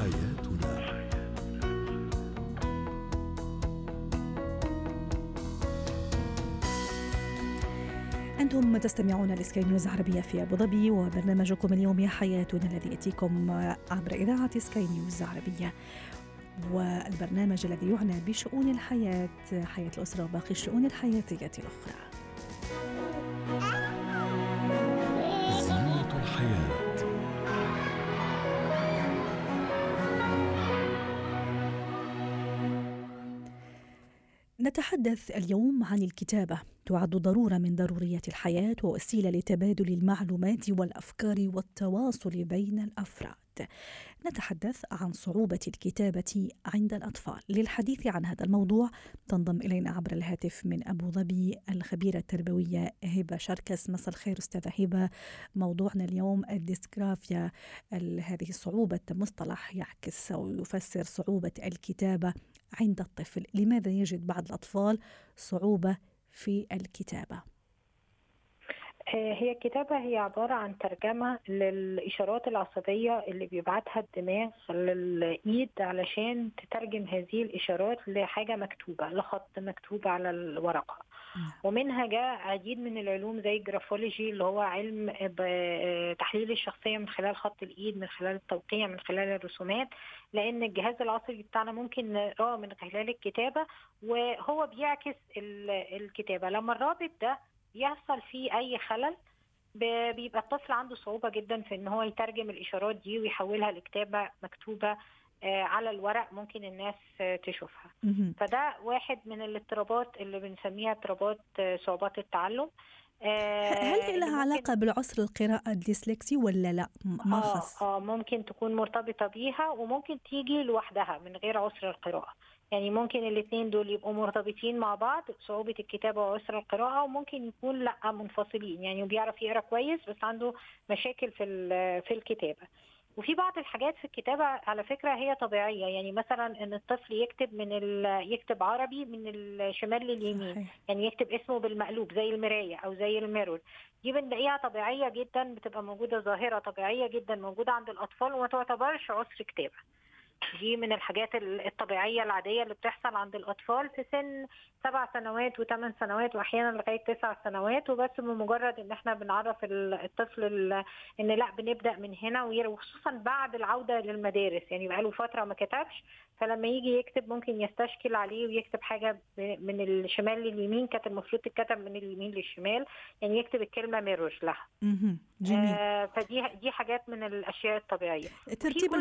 حياتنا. أنتم تستمعون لسكاي نيوز عربية في أبوظبي وبرنامجكم اليوم يا حياتنا الذي يأتيكم عبر إذاعة سكاي نيوز عربية، والبرنامج الذي يعنى بشؤون الحياة، حياة الأسرة وباقي الشؤون الحياتية الأخرى. زينة الحياة. نتحدث اليوم عن الكتابة، تعد ضرورة من ضروريات الحياة ووسيلة لتبادل المعلومات والأفكار والتواصل بين الأفراد. نتحدث عن صعوبة الكتابة عند الأطفال. للحديث عن هذا الموضوع تنضم إلينا عبر الهاتف من أبوظبي الخبيرة التربوية هبة شركس. مساء الخير أستاذة هبة. موضوعنا اليوم الديسكرافيا، هذه الصعوبة، مصطلح يعكس ويفسر صعوبة الكتابة عند الطفل. لماذا يجد بعض الأطفال صعوبة في الكتابة؟ هي الكتابة هي عبارة عن ترجمة للإشارات العصبية اللي بيبعتها الدماغ للإيد علشان تترجم هذه الإشارات لحاجة مكتوبة، لخط مكتوب على الورقة. ومنها جاء عديد من العلوم زي الجرافولوجي اللي هو علم تحليل الشخصية من خلال خط الإيد، من خلال التوقيع، من خلال الرسومات، لأن الجهاز العصبي بتاعنا ممكن نقراه من خلال الكتابة وهو بيعكس الكتابة. لما الرابط ده يحصل فيه أي خلل بيبقى الطفل عنده صعوبة جدا في إن هو يترجم الإشارات دي ويحولها لكتابة مكتوبة على الورق ممكن الناس تشوفها. فده واحد من الاضطرابات اللي بنسميها اضطرابات صعوبات التعلم. هل لها علاقة بالعسر القراءة الدسلكسي ولا لا؟ ما خص. ممكن تكون مرتبطة بيها وممكن تيجي لوحدها من غير عسر القراءة، يعني ممكن الاثنين دول يبقوا مرتبطين مع بعض، صعوبة الكتابة وعسر القراءة، وممكن يكون لا منفصلين، يعني بيعرف يقرأ كويس بس عنده مشاكل في الكتابة. وفي بعض الحاجات في الكتابة على فكرة هي طبيعية، يعني مثلا ان الطفل يكتب يكتب عربي من الشمال لليمين، يعني يكتب اسمه بالمقلوب زي المراية او زي الميرور. دي بنلاقيها طبيعية جدا، بتبقى موجودة، ظاهرة طبيعية جدا موجودة عند الأطفال وما تعتبرش عسر كتابة. دي من الحاجات الطبيعية العادية اللي بتحصل عند الأطفال في سن 7 سنوات و8 سنوات وأحيانا لغاية 9 سنوات، وبس بمجرد إن احنا بنعرف الطفل إن لا بنبدأ من هنا، وخصوصا بعد العودة للمدارس، يعني بقاله فترة ما كتبش، فلما يجي يكتب ممكن يستشكل عليه ويكتب حاجة من الشمال لليمين كانت المفروض تتكتب من اليمين للشمال، يعني يكتب الكلمة ميروج لها. جميل. فدي حاجات من الأشياء الطبيعية. ترتيب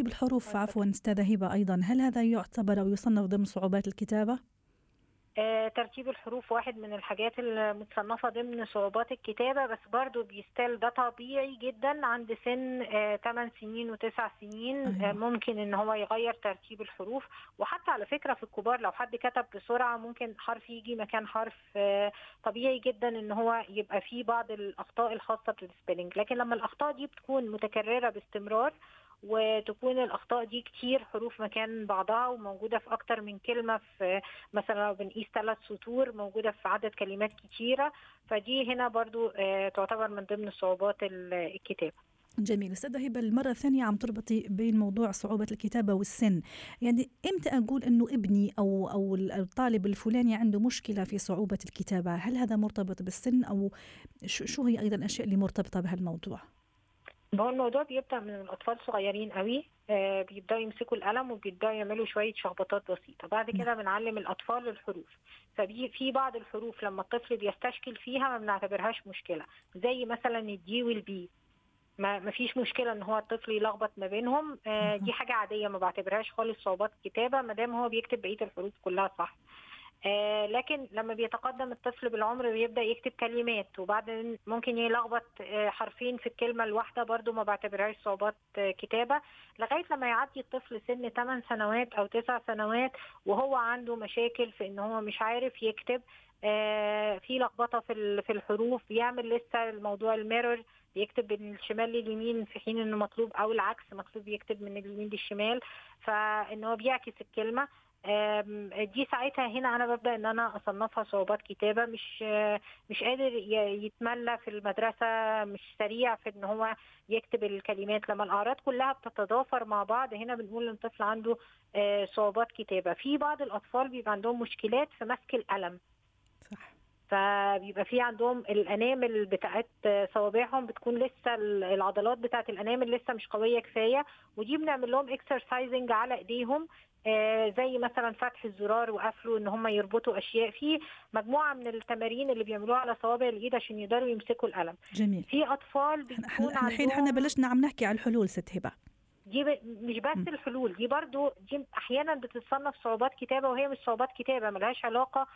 الحروف عفوا أستاذة هبة، أيضا هل هذا يعتبر أو يصنف ضمن صعوبات الكتابة؟ ترتيب الحروف واحد من الحاجات المتصنفة ضمن صعوبات الكتابة، بس برضو بيستال ده طبيعي جدا عند سن 8 سنين و9 سنين. ممكن ان هو يغير ترتيب الحروف، وحتى على فكرة في الكبار لو حد كتب بسرعة ممكن حرف يجي مكان حرف، طبيعي جدا ان هو يبقى فيه بعض الأخطاء الخاصة بالسبيلينج. لكن لما الأخطاء دي بتكون متكررة باستمرار وتكون الأخطاء دي كتير، حروف مكان بعضها وموجودة في أكتر من كلمة، في مثلا بنقيس 3 سطور موجودة في عدد كلمات كتيرة، فدي هنا برضو تعتبر من ضمن صعوبات الكتابة. جميل. أستاذة هبة، المرة الثانية عم تربطي بين موضوع صعوبة الكتابة والسن، يعني إمتى أقول أنه ابني أو الطالب الفلاني عنده مشكلة في صعوبة الكتابة؟ هل هذا مرتبط بالسن أو شو هي أيضا الأشياء اللي مرتبطة بهالموضوع؟ هو الموضوع بيبدأ من الأطفال صغيرين قوي، بيبدأوا يمسكوا القلم وبيبدأوا يعملوا شوية شخبطات بسيطة. بعد كده بنعلم الأطفال الحروف، ففي بعض الحروف لما الطفل بيستشكل فيها ما بنعتبرهاش مشكلة، زي مثلا الدي والبي، ما فيش مشكلة ان هو الطفل يلخبط ما بينهم، دي حاجة عادية ما بعتبرهاش خالص صعوبات كتابة ما دام هو بيكتب بقية الحروف كلها صح. لكن لما بيتقدم الطفل بالعمر بيبدأ يكتب كلمات، وبعدين ممكن يلخبط حرفين في الكلمة الواحدة، برضو ما بعتبرهاش صعوبات كتابة، لغاية لما يعدي الطفل سن 8 سنوات أو 9 سنوات وهو عنده مشاكل في إن هو مش عارف يكتب، في لخبطة في الحروف، بيعمل لسه الموضوع الميرور، بيكتب من الشمال لليمين في حين إنه مطلوب، أو العكس مطلوب يكتب من اليمين للشمال، فإنه بيعكس الكلمة. دي ساعتها هنا انا ببدا ان انا اصنفها صعوبات كتابه، مش قادر يتملى في المدرسه، مش سريع في ان هو يكتب الكلمات. لما الاعراض كلها بتتضافر مع بعض هنا بنقول ان الطفل عنده صعوبات كتابه. في بعض الاطفال بيبقى عندهم مشكلات في مسك القلم، صح، فبيبقى في عندهم الانامل بتاعت صوابعهم بتكون لسه العضلات بتاعت الانامل لسه مش قويه كفايه، ودي بنعمل لهم اكسرسايزنج على ايديهم، زي مثلا فتح الزرار وقفله، ان هم يربطوا اشياء، في مجموعه من التمارين اللي بيعملوها على صوابع الايد عشان يقدروا يمسكوا القلم. جميل. في اطفال بيكون الحين احنا بلشنا عم نحكي على الحلول ست هبه، دي مش بس الحلول، دي برضو دي احيانا بتتصنف صعوبات كتابه وهي مش صعوبات كتابه، ملهاش علاقه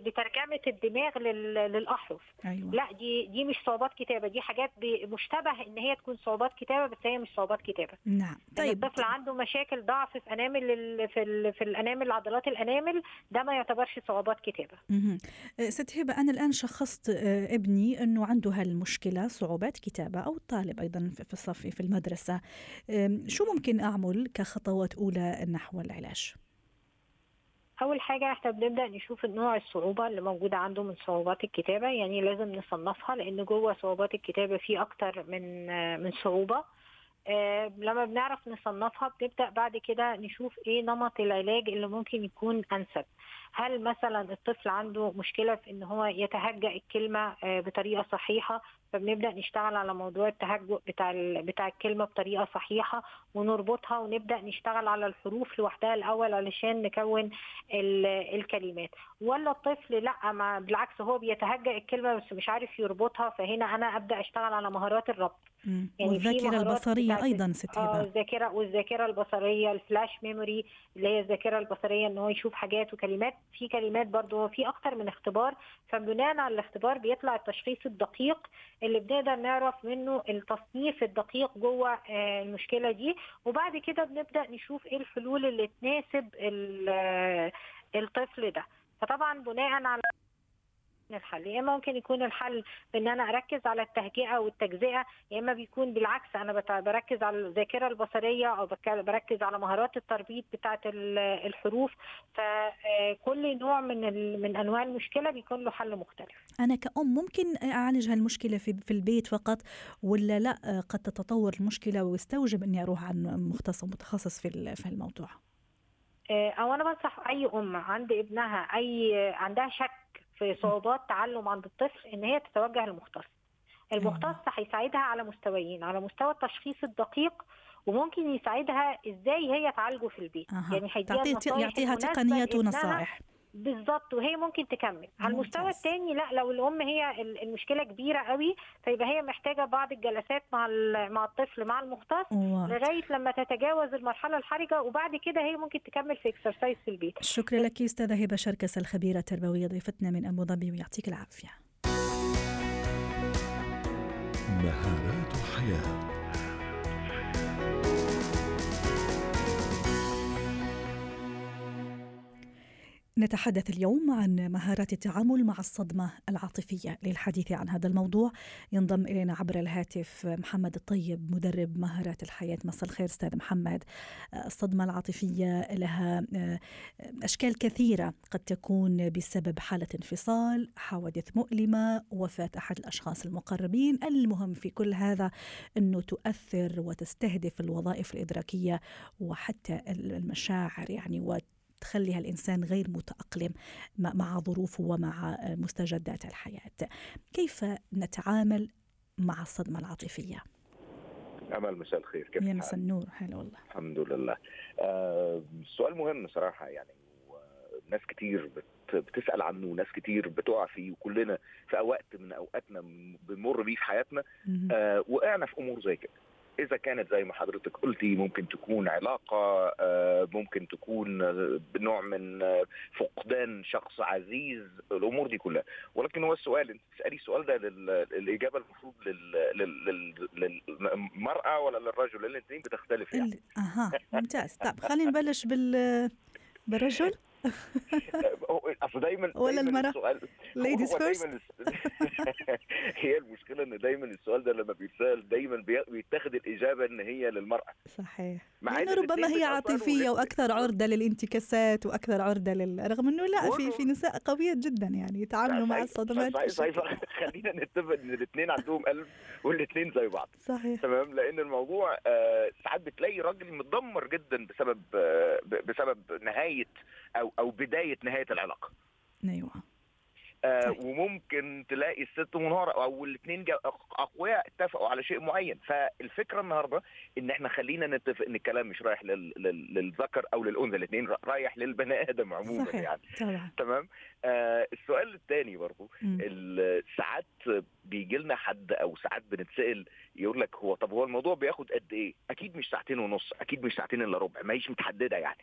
بترجمه الدماغ للاحرف. أيوة. لا، دي مش صعوبات كتابه، دي حاجات مشتبه ان هي تكون صعوبات كتابه بس هي مش صعوبات كتابه. نعم. طيب الطفل عنده مشاكل ضعف في انامل في الانامل، عضلات الانامل، ده ما يعتبرش صعوبات كتابه. ست هبه، انا الان شخصت ابني انه عنده هالمشكله صعوبات كتابه، او الطالب ايضا في الصف في المدرسه، شو ممكن أعمل كخطوات أولى نحو العلاج؟ أول حاجة احنا بنبدأ نشوف نوع الصعوبة اللي موجودة عنده من صعوبات الكتابة، يعني لازم نصنفها لأن جوه صعوبات الكتابة فيه أكتر من صعوبة. لما بنعرف نصنفها بنبدأ بعد كده نشوف إيه نمط العلاج اللي ممكن يكون أنسب. هل مثلا الطفل عنده مشكلة في إن هو يتهجأ الكلمة بطريقة صحيحة، فبنبدأ نشتغل على موضوع التهجؤ بتاع الكلمة بطريقة صحيحة ونربطها، ونبدأ نشتغل على الحروف لوحدها الأول علشان نكون الكلمات. ولا الطفل لأ، بالعكس هو بيتهجأ الكلمة بس مش عارف يربطها، فهنا أنا أبدأ أشتغل على مهارات الربط، يعني والذاكرة البصرية أيضا ست هبة. والذاكرة البصرية، الفلاش ميموري اللي هي الذاكرة البصرية، إن هو يشوف حاجات وكلمات، في كلمات برضو في أكتر من اختبار، فبناء على الاختبار بيطلع التشخيص الدقيق اللي بنقدر نعرف منه التصنيف الدقيق جوه المشكلة دي، وبعد كده بنبدأ نشوف ايه الحلول اللي تناسب الطفل ده. فطبعا بناء على الحل، يا اما ممكن يكون الحل بان انا اركز على التهجئه والتجزئه، يا اما بيكون بالعكس انا بركز على الذاكره البصريه او بركز على مهارات التربيط بتاعه الحروف. فكل نوع من انواع المشكله بيكون له حل مختلف. انا كأم ممكن اعالج هالمشكله في البيت فقط، ولا لا قد تتطور المشكله ويستوجب اني اروح عند متخصص في الموضوع؟ او انا بنصح اي ام عند ابنها عندها شك في صعوبات تعلم عند الطفل ان هي تتوجه المختص هيساعدها على مستويين، على مستوى التشخيص الدقيق، وممكن يساعدها ازاي هي تعالجه في البيت. يعني يعطيها تقنيات ونصائح بالضبط وهي ممكن تكمل. على المستوى الثاني لا، لو الام هي المشكله كبيره قوي فيبقى هي محتاجه بعض الجلسات مع الطفل مع المختص لغايه لما تتجاوز المرحله الحرجه، وبعد كده هي ممكن تكمل في اكسرسايز في البيت. شكرا لك استاذه هبه شركس، الخبيره التربويه ضيفتنا من ابو ظبي، ويعطيك العافيه. مهارات حياه. نتحدث اليوم عن مهارات التعامل مع الصدمة العاطفية. للحديث عن هذا الموضوع ينضم إلينا عبر الهاتف محمد الطيب، مدرب مهارات الحياة. مساء الخير أستاذ محمد. الصدمة العاطفية لها أشكال كثيرة، قد تكون بسبب حالة انفصال، حوادث مؤلمة، وفاة أحد الأشخاص المقربين. المهم في كل هذا أنه تؤثر وتستهدف الوظائف الإدراكية وحتى المشاعر، يعني تخليها الإنسان غير متأقلم مع ظروفه ومع مستجدات الحياة. كيف نتعامل مع الصدمة العاطفية؟ أمل مساء الخير، كيف حالك؟ مساء النور، هلا والله، الحمد لله. سؤال مهم صراحة، يعني ناس كتير بتسأل عنه وناس كتير بتقع فيه، وكلنا في وقت من أوقاتنا بنمر بيه في حياتنا. وقعنا في أمور زي كده، إذا كانت زي ما حضرتك قلتي ممكن تكون علاقة، ممكن تكون بنوع من فقدان شخص عزيز، الأمور دي كلها. ولكن هو السؤال، أنت تسألي السؤال ده الإجابة المفروض للمرأة ولا للرجل؟ لأن الاثنين بتختلف يعني. ممتاز. طب خلينا نبلش بالرجل. اصل دايما ولا المرأة ليديز فيرست. هي المشكلة ان دايما السؤال ده لما بيتسأل دايما بيتاخد الإجابة ان هي للمرأة. صحيح. يعني ربما هي عاطفية واكثر عرضة للانتكاسات واكثر عرضة رغم انه لا في نساء قوية جدا يعني يتعاملوا مع الصدمات. صحيح. خلينا نتفق ان الاثنين عندهم قلب والاثنين زي بعض. صحيح. تمام. لان الموضوع ساعات بتلاقي راجل متدمر جدا بسبب نهاية أو بداية نهاية العلاقة. أيوة. وممكن تلاقي الست منهارة أو الاثنين أقوياء اتفقوا على شيء معين. فالفكرة النهاردة إن إحنا خلينا نتفق إن الكلام مش رايح للذكر أو للأنثى، الاثنين رايح للبني آدم عموما. صحيح. يعني طبعا. تمام. السؤال الثاني برضو ساعات بيجي لنا حد أو ساعات بنتسأل يقول لك هو الموضوع بياخد قد إيه؟ أكيد مش 2.5 ساعة، أكيد مش 2 إلا ربع، ما هيش متحددة يعني.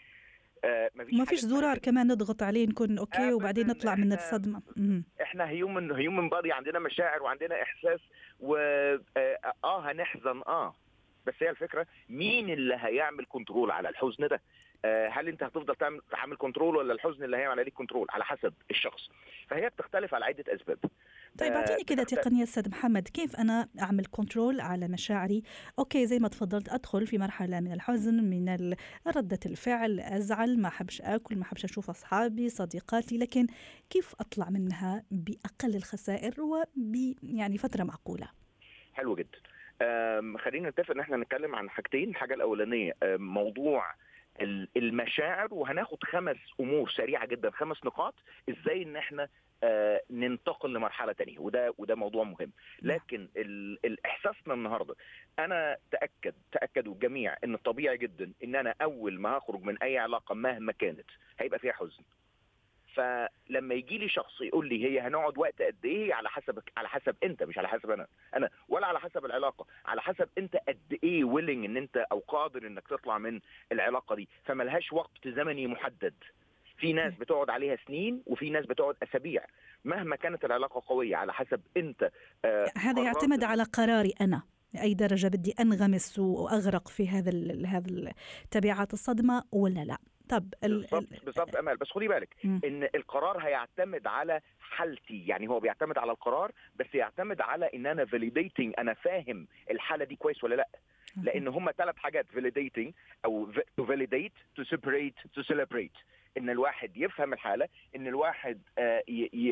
مفيش زرار كمان نضغط عليه نكون أوكي وبعدين نطلع من الصدمة. إحنا هيومن بادي، عندنا مشاعر وعندنا إحساس هنحزن بس هي الفكرة مين اللي هيعمل كنترول على الحزن ده؟ هل أنت هتفضل تعمل كنترول ولا الحزن اللي هيعمل عليك كنترول؟ على حسب الشخص، فهي بتختلف على عدة أسباب. طيب اعطيني كده تقنية السيد محمد، كيف أنا أعمل كنترول على مشاعري؟ أوكي زي ما تفضلت أدخل في مرحلة من الحزن، من ردة الفعل، أزعل، ما أحبش أكل، ما أحبش أشوف أصحابي صديقاتي، لكن كيف أطلع منها بأقل الخسائر يعني فترة معقولة؟ حلو جدا. خلينا نتفق إن احنا نتكلم عن حاجتين. الحاجة الأولانية موضوع المشاعر، وهناخد 5 أمور سريعة جدا، 5 نقاط إزاي إن احنا ننتقل لمرحلة تانية، وده موضوع مهم. لكن الإحساسنا النهاردة أنا تأكدوا الجميع إن الطبيعي جدا إن أنا أول ما هخرج من أي علاقة مهما كانت هيبقى فيها حزن. فلما يجي لي شخص يقول لي هي هنقعد وقت قد إيه، على حسبك، على حسب أنت، مش على حسب أنا ولا على حسب العلاقة، على حسب أنت قد إيه willing إن أنت أو قادر إنك تطلع من العلاقة دي. فملهاش وقت زمني محدد، في ناس بتقعد عليها سنين وفي ناس بتقعد أسابيع، مهما كانت العلاقة قوية على حسب أنت. هذا يعتمد على قراري أنا، أي درجة بدي أنغمس وأغرق في هذا تبعات الصدمة ولا لا. طب بالضبط أمال، بس خدي بالك إن القرار هيعتمد على حالتي، يعني هو بيعتمد على القرار بس يعتمد على إن أنا validating، أنا فاهم الحالة دي كويس ولا لا. لأن هما 3 حاجات validating أو to validate to separate to celebrate، ان الواحد يفهم الحالة، ان الواحد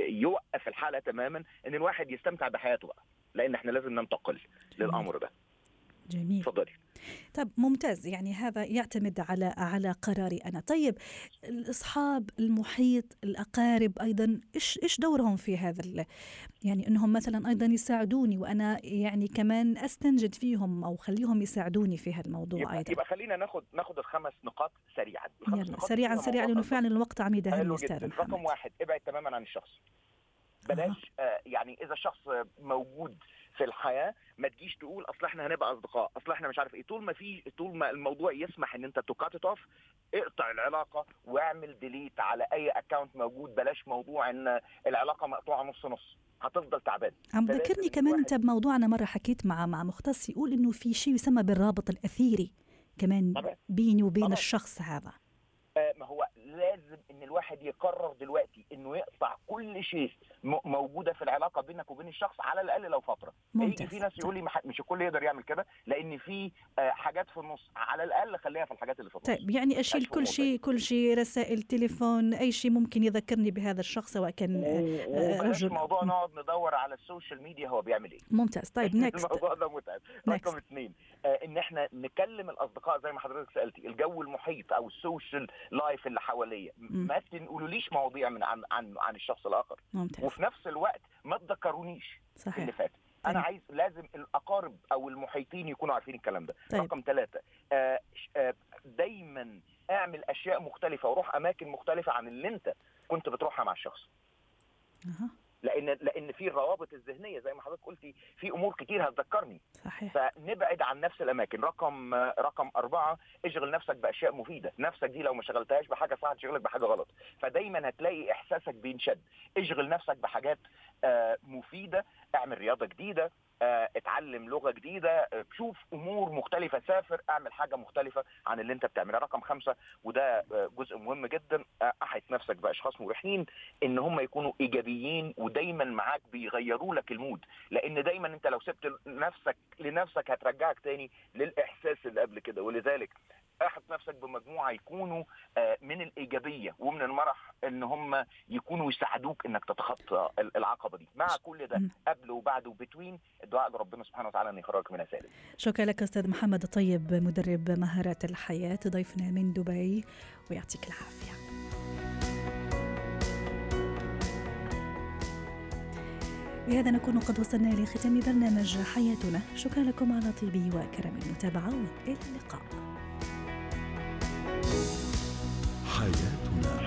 يوقف الحالة تماما، ان الواحد يستمتع بحياته بقى، لان احنا لازم ننتقل للامر ده. جميل. تفضلي. طب ممتاز، يعني هذا يعتمد على قراري انا. طيب الاصحاب، المحيط، الاقارب ايضا ايش دورهم في هذا يعني انهم مثلا ايضا يساعدوني وانا يعني كمان استنجد فيهم او خليهم يساعدوني في هالموضوع ايضا. يبقى خلينا ناخد 5 نقاط سريعا. سريعا لانه فعلا الوقت عميد. اهم مستر رقم 1، ابعد تماما عن الشخص، بلاش. يعني اذا شخص موجود في الحياة ما تجيش تقول اصل احنا هنبقى اصدقاء، اصل احنا مش عارف ايه. طول ما الموضوع يسمح ان انت تكات اوف، اقطع العلاقة واعمل ديليت على اي اكاونت موجود. بلاش موضوع ان العلاقة مقطوعة نص، هتفضل تعبان. عم ذكرني كمان انت بموضوع انا مرة حكيت مع مختص يقول انه في شيء يسمى بالرابط الاثيري كمان بيني وبين الشخص هذا. ما هو لازم ان الواحد يقرر دلوقتي انه يقطع كل شيء موجوده في العلاقه بينك وبين الشخص على الاقل لو فتره. هيجي في ناس يقول لي مش الكل يقدر يعمل كده لان في حاجات في النص، على الاقل خليها في الحاجات اللي في النص. طيب يعني اشيل كل شيء، رسائل، تليفون، اي شيء ممكن يذكرني بهذا الشخص سواء كان رجل. الموضوع نقعد ندور على السوشيال ميديا هو بيعمل ايه. ممتاز. طيب نيكست. الموضوع ده متعب. رقم 2 ان احنا نكلم الاصدقاء زي ما حضرتك سالتي. الجو المحيط او السوشيال لايف اللي حواليا، ما تنقولوليش مواضيع من عن الشخص الاخر. ممتاز. وفي نفس الوقت ما تذكرونيش اللي فات. انا عايز لازم الاقارب او المحيطين يكونوا عارفين الكلام ده. طيب. رقم 3 دايما اعمل اشياء مختلفه وروح اماكن مختلفه عن اللي انت كنت بتروحها مع الشخص. لان في الروابط الذهنيه زي ما حضرتك قلتي، في امور كتير هتذكرني. صحيح. فنبعد عن نفس الاماكن. رقم 4 اشغل نفسك باشياء مفيده. نفسك دي لو ما شغلتهاش بحاجه صح تشغلك بحاجه غلط، فدايما هتلاقي احساسك بينشد. اشغل نفسك بحاجات مفيده، اعمل رياضه جديده، اتعلم لغه جديده، تشوف امور مختلفه، سافر، اعمل حاجه مختلفه عن اللي انت بتعملها. رقم 5 وده جزء مهم جدا، احيط نفسك باشخاص مريحين ان هم يكونوا ايجابيين ودايما معاك بيغيروا لك المود، لان دايما انت لو سبت نفسك لنفسك هترجعك تاني للاحساس اللي قبل كده. ولذلك احط نفسك بمجموعه يكونوا من الايجابيه ومن المرح، ان هم يكونوا يساعدوك انك تتخطى العقبه دي. مع كل ده قبل وبعد وبتوين، الدعاء لربنا سبحانه وتعالى ان يخرجك منها سالم. شكرا لك استاذ محمد الطيب، مدرب مهارات الحياه، ضيفنا من دبي، ويعطيك العافيه. بهذا نكون قد وصلنا لختام برنامج حياتنا. شكرا لكم على طيب وكرم المتابعه، والى اللقاء. حياتنا.